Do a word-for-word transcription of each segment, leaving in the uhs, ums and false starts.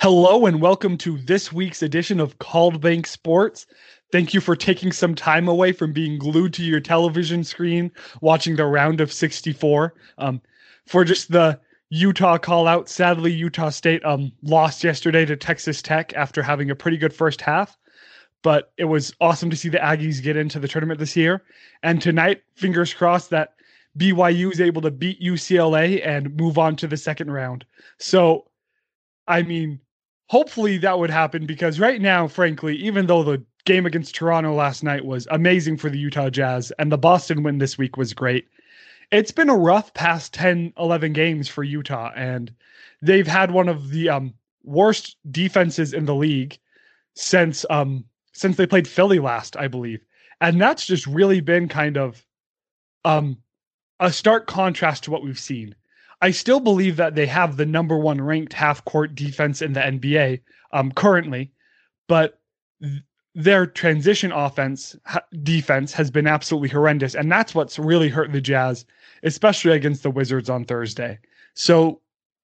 Hello and welcome to this week's edition of Called Bank Sports. Thank you for taking some time away from being glued to your television screen, watching the round of sixty-four. Um, for just the Utah call out, sadly, Utah State um, lost yesterday to Texas Tech after having a pretty good first half. But it was awesome to see the Aggies get into the tournament this year. And tonight, fingers crossed that B Y U is able to beat U C L A and move on to the second round. So, I mean, hopefully that would happen, because right now, frankly, even though the game against Toronto last night was amazing for the Utah Jazz and the Boston win this week was great, it's been a rough past ten, eleven games for Utah, and they've had one of the um, worst defenses in the league since um, since they played Philly last, I believe. And that's just really been kind of um, a stark contrast to what we've seen. I still believe that they have the number one ranked half-court defense in the N B A um, currently, but th- their transition offense ha- defense has been absolutely horrendous, and that's what's really hurt the Jazz, especially against the Wizards on Thursday. So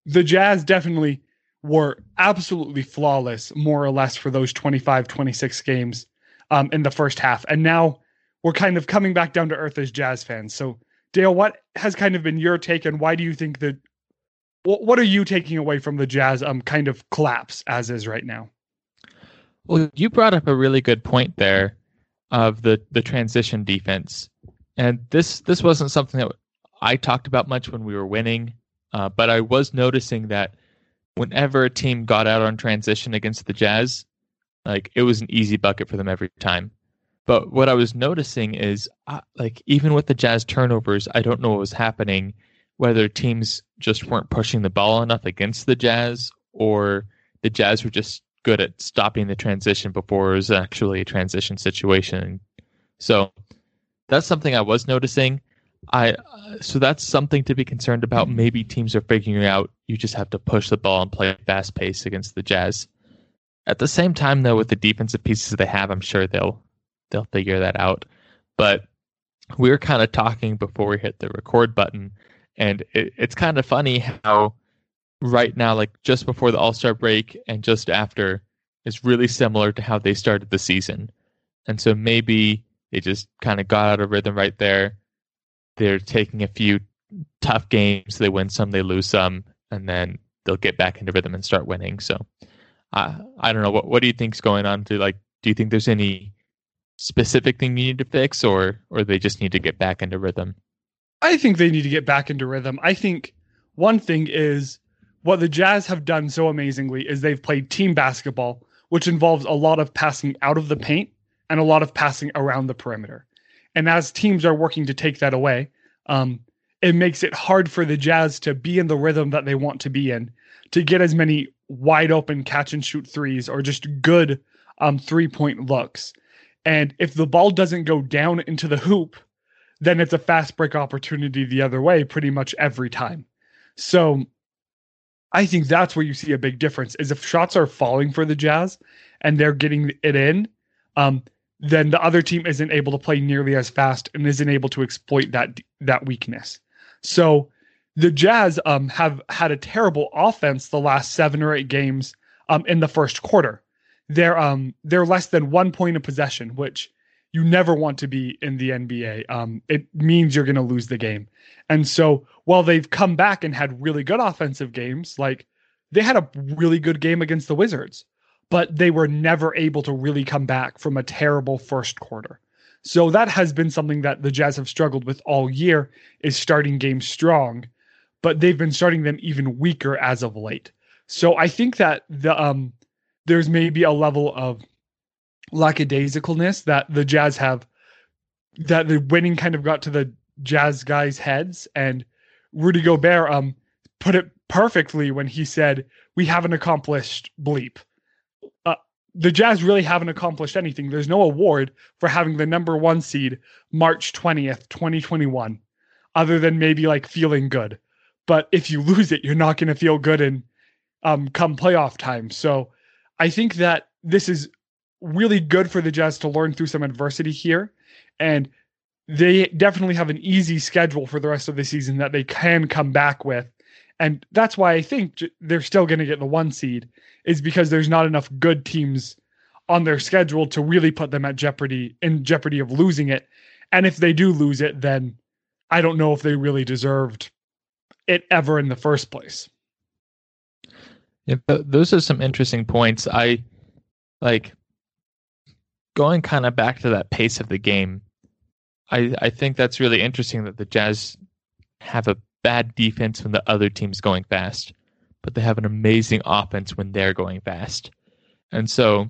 the Jazz definitely were absolutely flawless, more or less, for those twenty-five, twenty-six games um, in the first half, and now we're kind of coming back down to earth as Jazz fans. So Dale, what has kind of been your take, and why do you think that, what are you taking away from the Jazz um, kind of collapse as is right now? Well, you brought up a really good point there of the, the transition defense. And this, this wasn't something that I talked about much when we were winning, uh, but I was noticing that whenever a team got out on transition against the Jazz, like, it was an easy bucket for them every time. But what I was noticing is, uh, like, even with the Jazz turnovers, I don't know what was happening, whether teams just weren't pushing the ball enough against the Jazz, or the Jazz were just good at stopping the transition before it was actually a transition situation. So that's something I was noticing. I uh, so that's something to be concerned about. Maybe teams are figuring out you just have to push the ball and play fast pace against the Jazz. At the same time, though, with the defensive pieces they have, I'm sure they'll They'll figure that out. But we were kind of talking before we hit the record button, and it, it's kind of funny how right now, like just before the All-Star break and just after, is really similar to how they started the season. And so maybe they just kind of got out of rhythm right there. They're taking a few tough games. They win some, they lose some, and then they'll get back into rhythm and start winning. So uh, I don't know. What, what do you think's going on? To like, do you think there's any specific thing you need to fix, or or they just need to get back into rhythm? I think they need to get back into rhythm. I think one thing is what the Jazz have done so amazingly is they've played team basketball, which involves a lot of passing out of the paint and a lot of passing around the perimeter. And as teams are working to take that away, um, it makes it hard for the Jazz to be in the rhythm that they want to be in, to get as many wide open catch and shoot threes or just good um, three-point looks. And if the ball doesn't go down into the hoop, then it's a fast break opportunity the other way pretty much every time. So I think that's where you see a big difference, is if shots are falling for the Jazz and they're getting it in, um, then the other team isn't able to play nearly as fast and isn't able to exploit that that weakness. So the Jazz um, have had a terrible offense the last seven or eight games um, in the first quarter. They're um they're less than one point of possession, which you never want to be in the N B A. Um, it means you're going to lose the game. And so while they've come back and had really good offensive games, like they had a really good game against the Wizards, but they were never able to really come back from a terrible first quarter. So that has been something that the Jazz have struggled with all year, is starting games strong, but they've been starting them even weaker as of late. So I think that the um. there's maybe a level of lackadaisicalness that the Jazz have, that the winning kind of got to the Jazz guys' heads. And Rudy Gobert um, put it perfectly when he said, "We haven't accomplished bleep." Uh, the Jazz really haven't accomplished anything. There's no award for having the number one seed March twentieth, twenty twenty-one, other than maybe like feeling good. But if you lose it, you're not going to feel good in um, come playoff time. So I think that this is really good for the Jazz to learn through some adversity here, and they definitely have an easy schedule for the rest of the season that they can come back with And that's why I think they're still going to get the one seed, is because there's not enough good teams on their schedule to really put them at jeopardy, in jeopardy of losing it. And if they do lose it, then I don't know if they really deserved it ever in the first place. Yeah, those are some interesting points. I like going kind of back to that pace of the game. I, I think that's really interesting that the Jazz have a bad defense when the other team's going fast, but they have an amazing offense when they're going fast. And so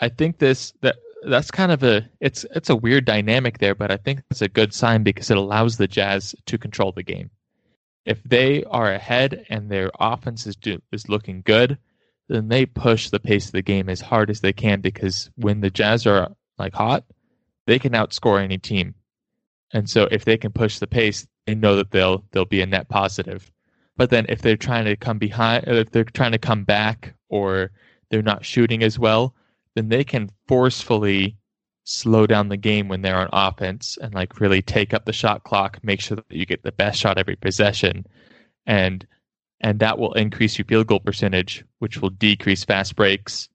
I think this that that's kind of a it's it's a weird dynamic there, but I think it's a good sign because it allows the Jazz to control the game. If they are ahead and their offense is do, is looking good, then they push the pace of the game as hard as they can, because when the Jazz are like hot, they can outscore any team. And so if they can push the pace, they know that they'll they'll be a net positive. But then if they're trying to come behind, if they're trying to come back, or they're not shooting as well, then they can forcefully slow down the game when they're on offense and like really take up the shot clock, make sure that you get the best shot every possession, and and that will increase your field goal percentage, which will decrease fast breaks,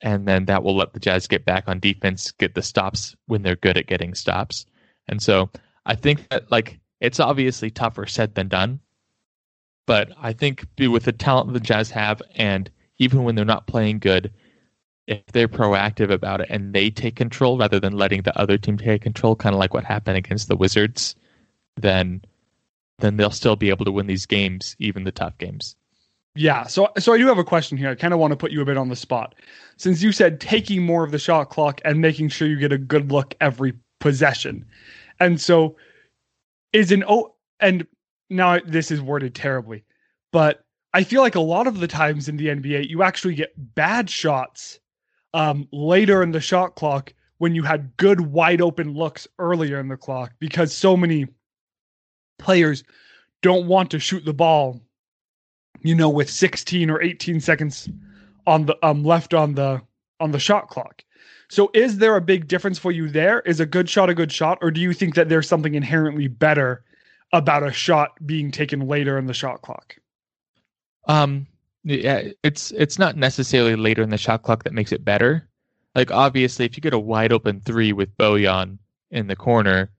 and then that will let the Jazz get back on defense, get the stops when they're good at getting stops. And so I think that like it's obviously tougher said than done, but I think with the talent the Jazz have, and even when they're not playing good, if they're proactive about it and they take control rather than letting the other team take control, kind of like what happened against the Wizards, then then they'll still be able to win these games, even the tough games. Yeah, so so I do have a question here. I kind of want to put you a bit on the spot. Since you said taking more of the shot clock and making sure you get a good look every possession. And so is an oh, and now this is worded terribly, but I feel like a lot of the times in the N B A, you actually get bad shots Um, later in the shot clock when you had good wide open looks earlier in the clock, because so many players don't want to shoot the ball, you know, with sixteen or eighteen seconds on the um left on the on the shot clock. So is there a big difference for you there? Is a good shot a good shot, or do you think that there's something inherently better about a shot being taken later in the shot clock? Um. Yeah, it's it's not necessarily later in the shot clock that makes it better. Like obviously, if you get a wide open three with Bojan in the corner,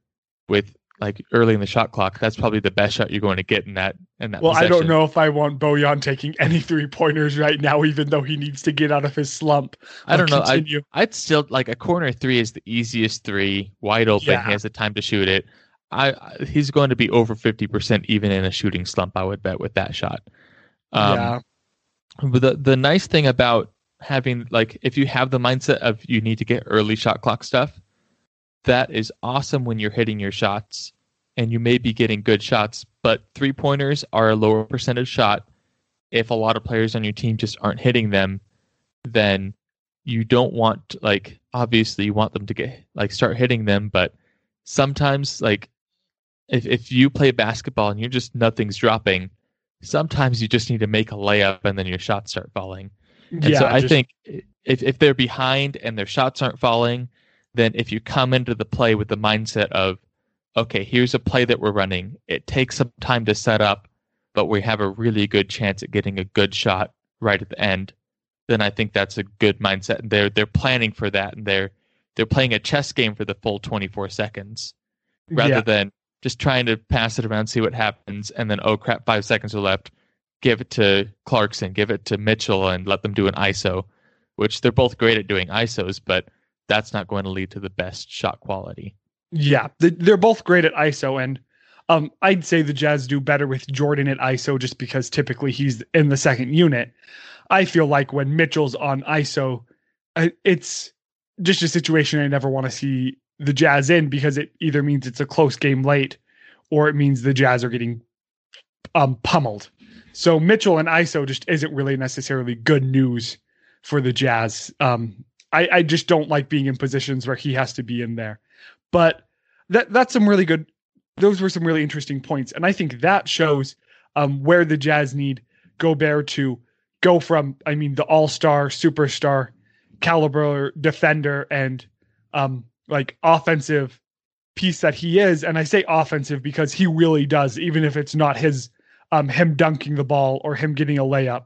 with like early in the shot clock, that's probably the best shot you're going to get in that in that. Well, possession. I don't know if I want Bojan taking any three pointers right now, even though he needs to get out of his slump. I don't know. I, I'd still like a corner three is the easiest three, wide open. Yeah. He has the time to shoot it. I he's going to be over fifty percent even in a shooting slump, I would bet, with that shot. Um, yeah. But the, the nice thing about having, like, if you have the mindset of you need to get early shot clock stuff, that is awesome when you're hitting your shots and you may be getting good shots, but three pointers are a lower percentage shot. If a lot of players on your team just aren't hitting them, then you don't want, like, obviously you want them to get, like, start hitting them, but sometimes, like, if if you play basketball and you're just nothing's dropping, sometimes you just need to make a layup and then your shots start falling. And yeah, so I just think if if they're behind and their shots aren't falling, then if you come into the play with the mindset of, okay, here's a play that we're running. It takes some time to set up, but we have a really good chance at getting a good shot right at the end. Then I think that's a good mindset. And they're they're planning for that, and they're they're playing a chess game for the full twenty-four seconds rather yeah. than just trying to pass it around, see what happens, and then, oh crap, five seconds are left. Give it to Clarkson, give it to Mitchell, and let them do an I S O, which they're both great at doing I S Os, but that's not going to lead to the best shot quality. Yeah, they're both great at I S O, and um, I'd say the Jazz do better with Jordan at I S O just because typically he's in the second unit. I feel like when Mitchell's on I S O, it's just a situation I never want to see the Jazz in, because it either means it's a close game late or it means the Jazz are getting um, pummeled. So Mitchell and I S O just isn't really necessarily good news for the Jazz. Um, I, I just don't like being in positions where he has to be in there. But that that's some really good, those were some really interesting points. And I think that shows um, where the Jazz need Gobert to go from, I mean, the all-star, superstar, caliber defender and um like offensive piece that he is. And I say offensive because he really does, even if it's not his um, him dunking the ball or him getting a layup.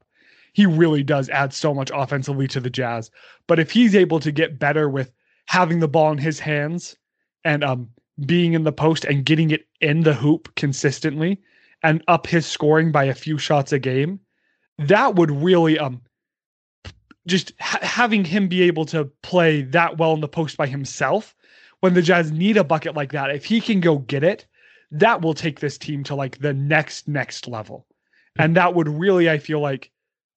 He really does add so much offensively to the Jazz. But if he's able to get better with having the ball in his hands and um, being in the post and getting it in the hoop consistently and up his scoring by a few shots a game, that would really um just ha- having him be able to play that well in the post by himself when the Jazz need a bucket like that. If he can go get it, that will take this team to like the next, next level. And that would really, I feel like,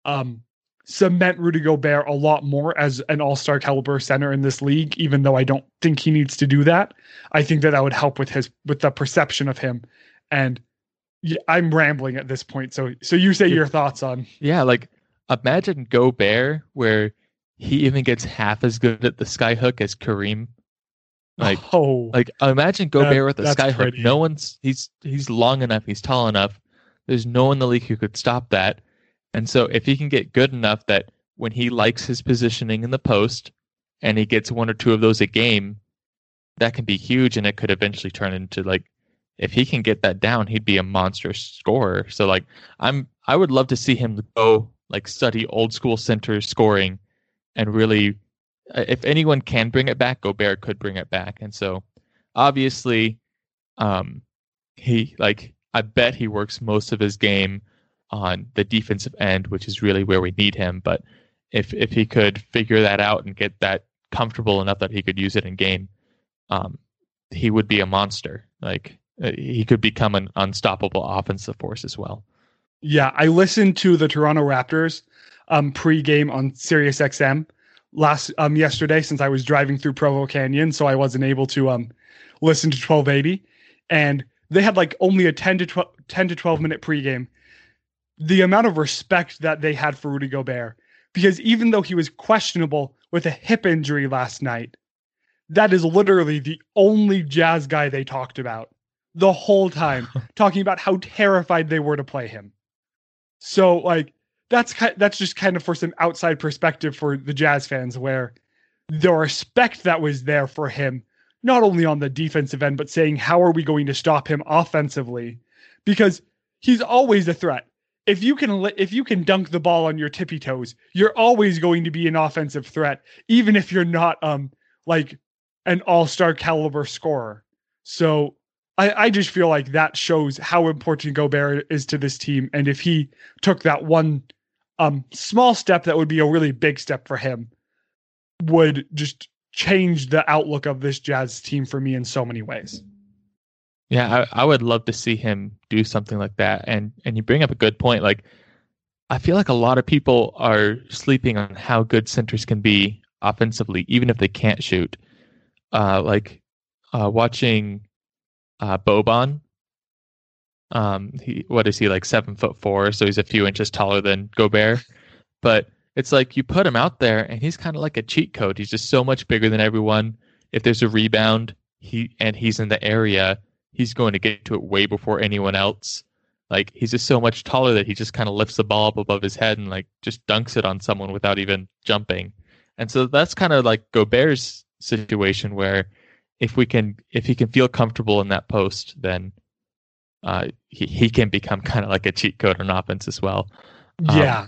um, cement Rudy Gobert a lot more as an all-star caliber center in this league, even though I don't think he needs to do that. I think that that would help with his, with the perception of him. And yeah, I'm rambling at this point. So, so you say your thoughts on, yeah, like imagine Gobert where he even gets half as good at the skyhook as Kareem. Like, oh, like imagine Gobert that, with a skyhook. Pretty. No one's he's he's long enough. He's tall enough. There's no one in the league who could stop that. And so if he can get good enough that when he likes his positioning in the post and he gets one or two of those a game, that can be huge. And it could eventually turn into like, if he can get that down, he'd be a monster scorer. So like I'm I would love to see him go like study old school center scoring and really. If anyone can bring it back, Gobert could bring it back. And so obviously um, he like I bet he works most of his game on the defensive end, which is really where we need him. But if if he could figure that out and get that comfortable enough that he could use it in game, um, he would be a monster. Like he could become an unstoppable offensive force as well. Yeah, I listened to the Toronto Raptors um, pregame on Sirius X M. Last um yesterday, since I was driving through Provo Canyon, so I wasn't able to um listen to twelve eighty, and they had like only a ten to twelve, ten to twelve minute pregame. The amount of respect that they had for Rudy Gobert, because even though he was questionable with a hip injury last night, that is literally the only Jazz guy they talked about the whole time, talking about how terrified they were to play him. So like. That's that's just kind of for some outside perspective for the Jazz fans, where the respect that was there for him, not only on the defensive end, but saying, how are we going to stop him offensively? Because he's always a threat. If you can if you can dunk the ball on your tippy toes, you're always going to be an offensive threat, even if you're not um like an all-star caliber scorer. So I, I just feel like that shows how important Gobert is to this team. And if he took that one Um, small step that would be a really big step for him would just change the outlook of this Jazz team for me in so many ways. Yeah, I, I would love to see him do something like that. And and you bring up a good point. Like, I feel like a lot of people are sleeping on how good centers can be offensively, even if they can't shoot. Uh, like uh, watching uh, Boban. Um, he, what is he like seven foot four? So he's a few inches taller than Gobert, but it's like you put him out there and he's kind of like a cheat code. He's just so much bigger than everyone. If there's a rebound, he, and he's in the area, he's going to get to it way before anyone else. Like he's just so much taller that he just kind of lifts the ball up above his head and like just dunks it on someone without even jumping. And so that's kind of like Gobert's situation where if we can, if he can feel comfortable in that post, then Uh, he, he can become kind of like a cheat code on offense as well. Um, yeah,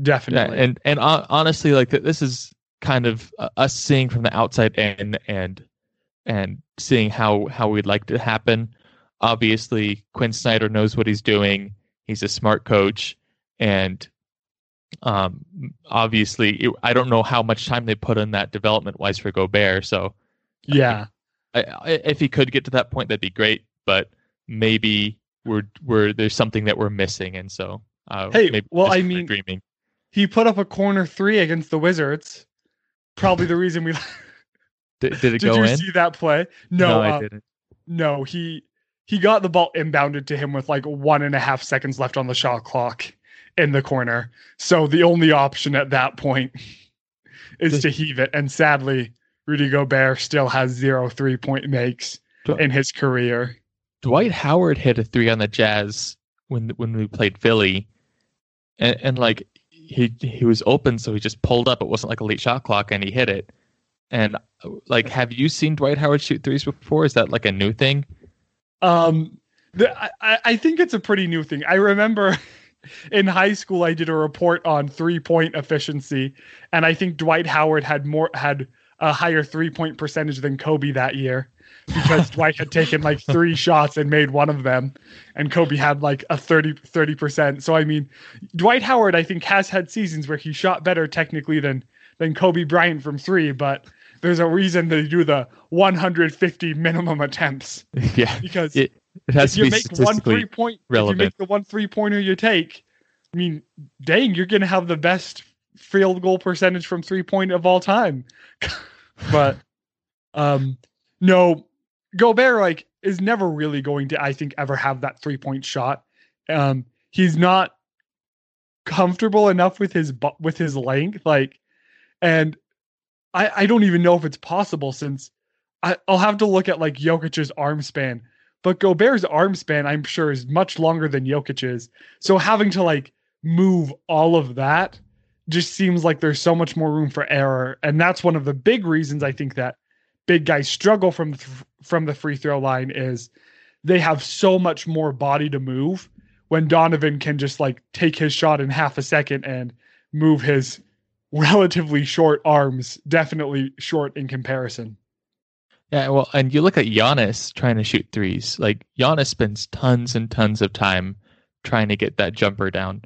definitely. And and uh, honestly, like this is kind of uh, us seeing from the outside in and and seeing how, how we'd like to happen. Obviously, Quinn Snyder knows what he's doing. He's a smart coach, and um, obviously, it, I don't know how much time they put in that development wise for Gobert. So, yeah, I, I, if he could get to that point, that'd be great. But maybe we're we're there's something that we're missing, and so uh, hey, maybe well, I mean, dreaming. He put up a corner three against the Wizards. Probably the reason we did, did it did go in. Did you see that play? No, no uh, I didn't. No, he he got the ball inbounded to him with like one and a half seconds left on the shot clock in the corner. So the only option at that point is to heave it, and sadly, Rudy Gobert still has zero three point makes in his career. Dwight Howard hit a three on the Jazz when when we played Philly, and, and like he he was open, so he just pulled up. It wasn't like a late shot clock, and he hit it. And like, have you seen Dwight Howard shoot threes before? Is that like a new thing? Um, The, I, I think it's a pretty new thing. I remember in high school, I did a report on three-point efficiency, and I think Dwight Howard had more had a higher three-point percentage than Kobe that year because Dwight had taken like three shots and made one of them, and Kobe had like a thirty percent. So, I mean, Dwight Howard, I think, has had seasons where he shot better technically than than Kobe Bryant from three, but there's a reason they do the one hundred fifty minimum attempts. Yeah, because it, it has if to you be make one three point, relevant. If you make the one three pointer you take, I mean, dang, you're gonna have the best field goal percentage from three point of all time. But um, no, Gobert like is never really going to, I think, ever have that three point shot. Um, he's not comfortable enough with his with his length, like, and. I, I don't even know if it's possible since I, I'll have to look at like Jokic's arm span, but Gobert's arm span, I'm sure, is much longer than Jokic's. So having to like move all of that just seems like there's so much more room for error. And that's one of the big reasons I think that big guys struggle from, th- from the free throw line is they have so much more body to move when Donovan can just like take his shot in half a second and move his relatively short arms, definitely short in comparison. Yeah, well, and you look at Giannis trying to shoot threes. Like, Giannis spends tons and tons of time trying to get that jumper down.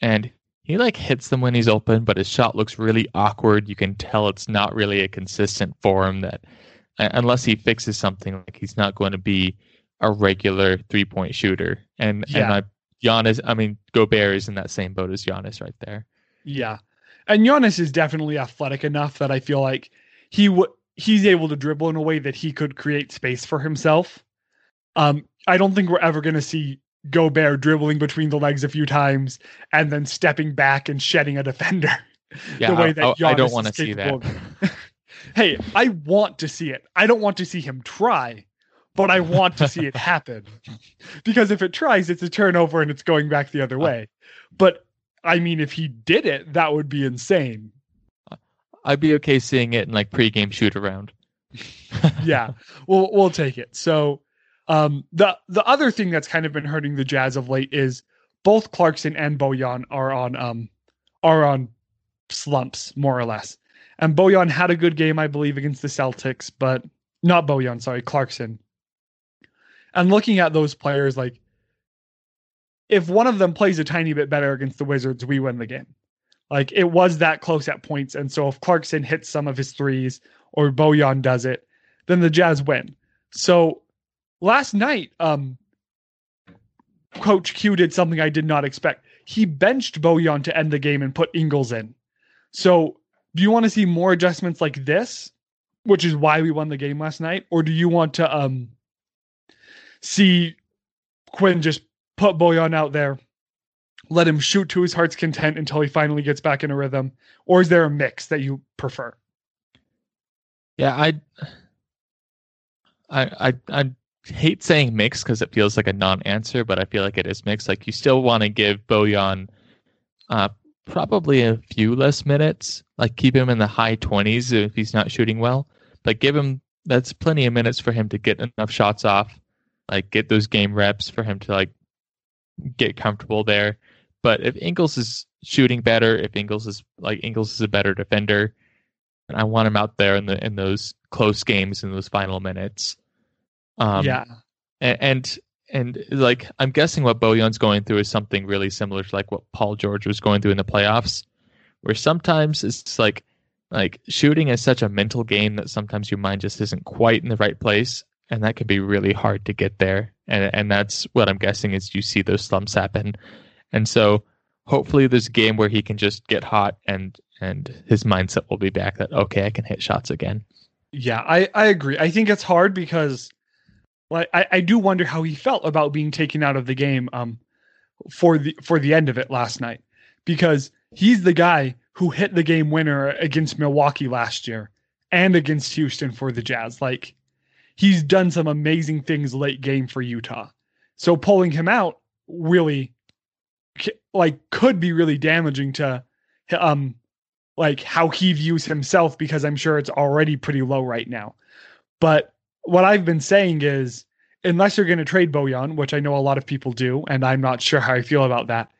And he, like, hits them when he's open, but his shot looks really awkward. You can tell it's not really a consistent form that, unless he fixes something, like, he's not going to be a regular three-point shooter. And, yeah. and I, Giannis, I mean, Gobert is in that same boat as Giannis right there. Yeah. And Giannis is definitely athletic enough that I feel like he w- he's able to dribble in a way that he could create space for himself. Um, I don't think we're ever going to see Gobert dribbling between the legs a few times and then stepping back and shedding a defender. Yeah, the way that Giannis I, I don't want to see that. Hey, I want to see it. I don't want to see him try, but I want to see it happen. Because if it tries, it's a turnover and it's going back the other way. But I mean, if he did it, that would be insane. I'd be okay seeing it in like pregame shoot around. Yeah, we'll we'll take it. So um, the the other thing that's kind of been hurting the Jazz of late is both Clarkson and Bojan are on um are on slumps more or less. And Bojan had a good game, I believe, against the Celtics, but not Bojan, sorry, Clarkson. And looking at those players, like, if one of them plays a tiny bit better against the Wizards, we win the game. Like, it was that close at points. And so if Clarkson hits some of his threes or Bojan does it, then the Jazz win. So last night, um, Coach Q did something I did not expect. He benched Bojan to end the game and put Ingles in. So do you want to see more adjustments like this, which is why we won the game last night? Or do you want to um, see Quinn just put Bojan out there, let him shoot to his heart's content until he finally gets back in a rhythm? Or is there a mix that you prefer? Yeah, I, I, I, I hate saying mix because it feels like a non-answer, but I feel like it is mixed. Like, you still want to give Bojan uh, probably a few less minutes. Like, keep him in the high twenties if he's not shooting well, but give him that's plenty of minutes for him to get enough shots off, like get those game reps for him to like get comfortable there. But if Ingles is shooting better, if Ingles is like Ingles is a better defender, and I want him out there in the in those close games in those final minutes. Um, yeah, and, and and like I'm guessing what Bojan's going through is something really similar to like what Paul George was going through in the playoffs, where sometimes it's like like shooting is such a mental game that sometimes your mind just isn't quite in the right place. And that can be really hard to get there. And and that's what I'm guessing is you see those slumps happen. And so hopefully there's a game where he can just get hot and and his mindset will be back that, okay, I can hit shots again. Yeah, I, I agree. I think it's hard because like I, I do wonder how he felt about being taken out of the game um for the for the end of it last night. Because he's the guy who hit the game winner against Milwaukee last year and against Houston for the Jazz. Like, he's done some amazing things late game for Utah. So pulling him out really like could be really damaging to um like how he views himself, because I'm sure it's already pretty low right now. But what I've been saying is unless you're going to trade Bojan, which I know a lot of people do, and I'm not sure how I feel about that,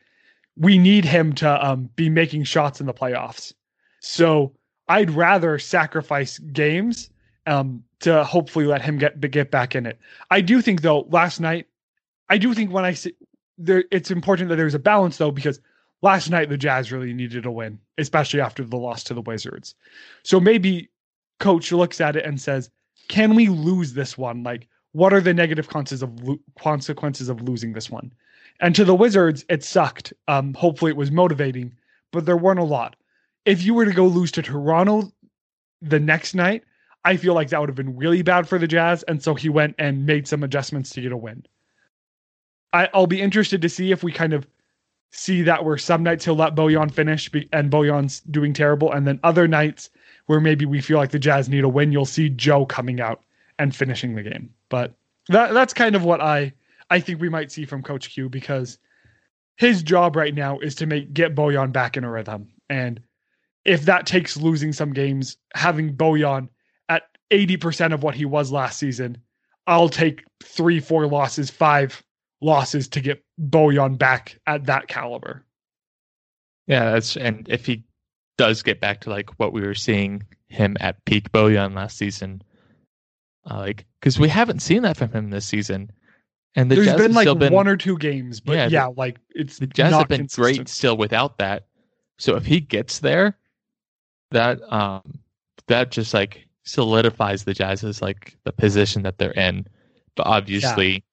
we need him to um, be making shots in the playoffs. So I'd rather sacrifice games um, to hopefully let him get get back in it. I do think, though, last night, I do think when I see there, it's important that there's a balance, though, because last night the Jazz really needed a win, especially after the loss to the Wizards. So maybe coach looks at it and says, can we lose this one? Like, what are the negative consequences of lo- consequences of losing this one? And to the Wizards, it sucked. Um, hopefully it was motivating, but there weren't a lot. If you were to go lose to Toronto the next night, I feel like that would have been really bad for the Jazz. And so he went and made some adjustments to get a win. I, I'll be interested to see if we kind of see that where some nights he'll let Bojan finish be, and Bojan's doing terrible. And then other nights where maybe we feel like the Jazz need a win, you'll see Joe coming out and finishing the game. But that that's kind of what I, I think we might see from Coach Q, because his job right now is to make get Bojan back in a rhythm. And if that takes losing some games, having Bojan at eighty percent of what he was last season, I'll take three, four losses, five losses to get Bojan back at that caliber. Yeah, that's, and if he does get back to like what we were seeing him at peak Bojan last season, uh, like because we haven't seen that from him this season. And the there's Jazz been like been, one or two games, but yeah, yeah the, like it's the Jazz not have been consistent. Great still without that. So if he gets there, that um that just like solidifies the Jazz as like the position that they're in. But obviously,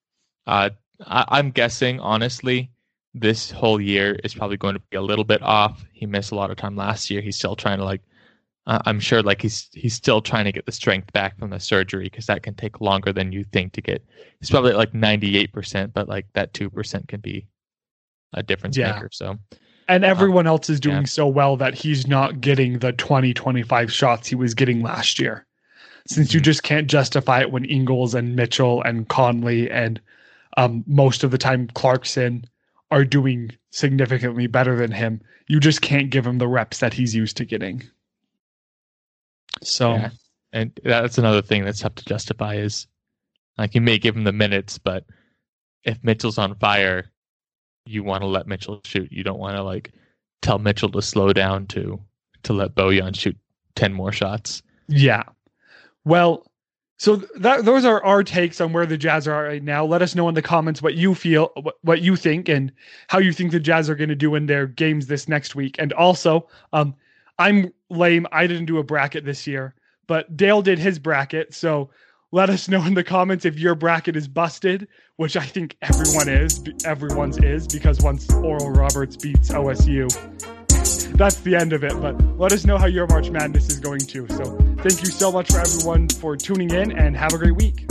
yeah. uh. I'm guessing, honestly, this whole year is probably going to be a little bit off. He missed a lot of time last year. He's still trying to, like, uh, I'm sure, like, he's he's still trying to get the strength back from the surgery, because that can take longer than you think to get. He's probably at, like, ninety-eight percent, but, like, that two percent can be a difference yeah. maker. So, and everyone um, else is doing yeah. so well that he's not getting the twenty, twenty-five shots he was getting last year, since mm-hmm. you just can't justify it when Ingles and Mitchell and Conley and Um, most of the time Clarkson are doing significantly better than him. You just can't give him the reps that he's used to getting. So, yeah. And that's another thing that's tough to justify is like, you may give him the minutes, but if Mitchell's on fire, you want to let Mitchell shoot. You don't want to like tell Mitchell to slow down to, to let Bojan shoot ten more shots. Yeah. Well, So that, those are our takes on where the Jazz are right now. Let us know in the comments what you feel, what, what you think, and how you think the Jazz are going to do in their games this next week. And also, um, I'm lame. I didn't do a bracket this year, but Dale did his bracket. So let us know in the comments if your bracket is busted, which I think everyone is. Everyone's is, because once Oral Roberts beats O S U, that's the end of it. But let us know how your March Madness is going too. So thank you so much for everyone for tuning in, and have a great week.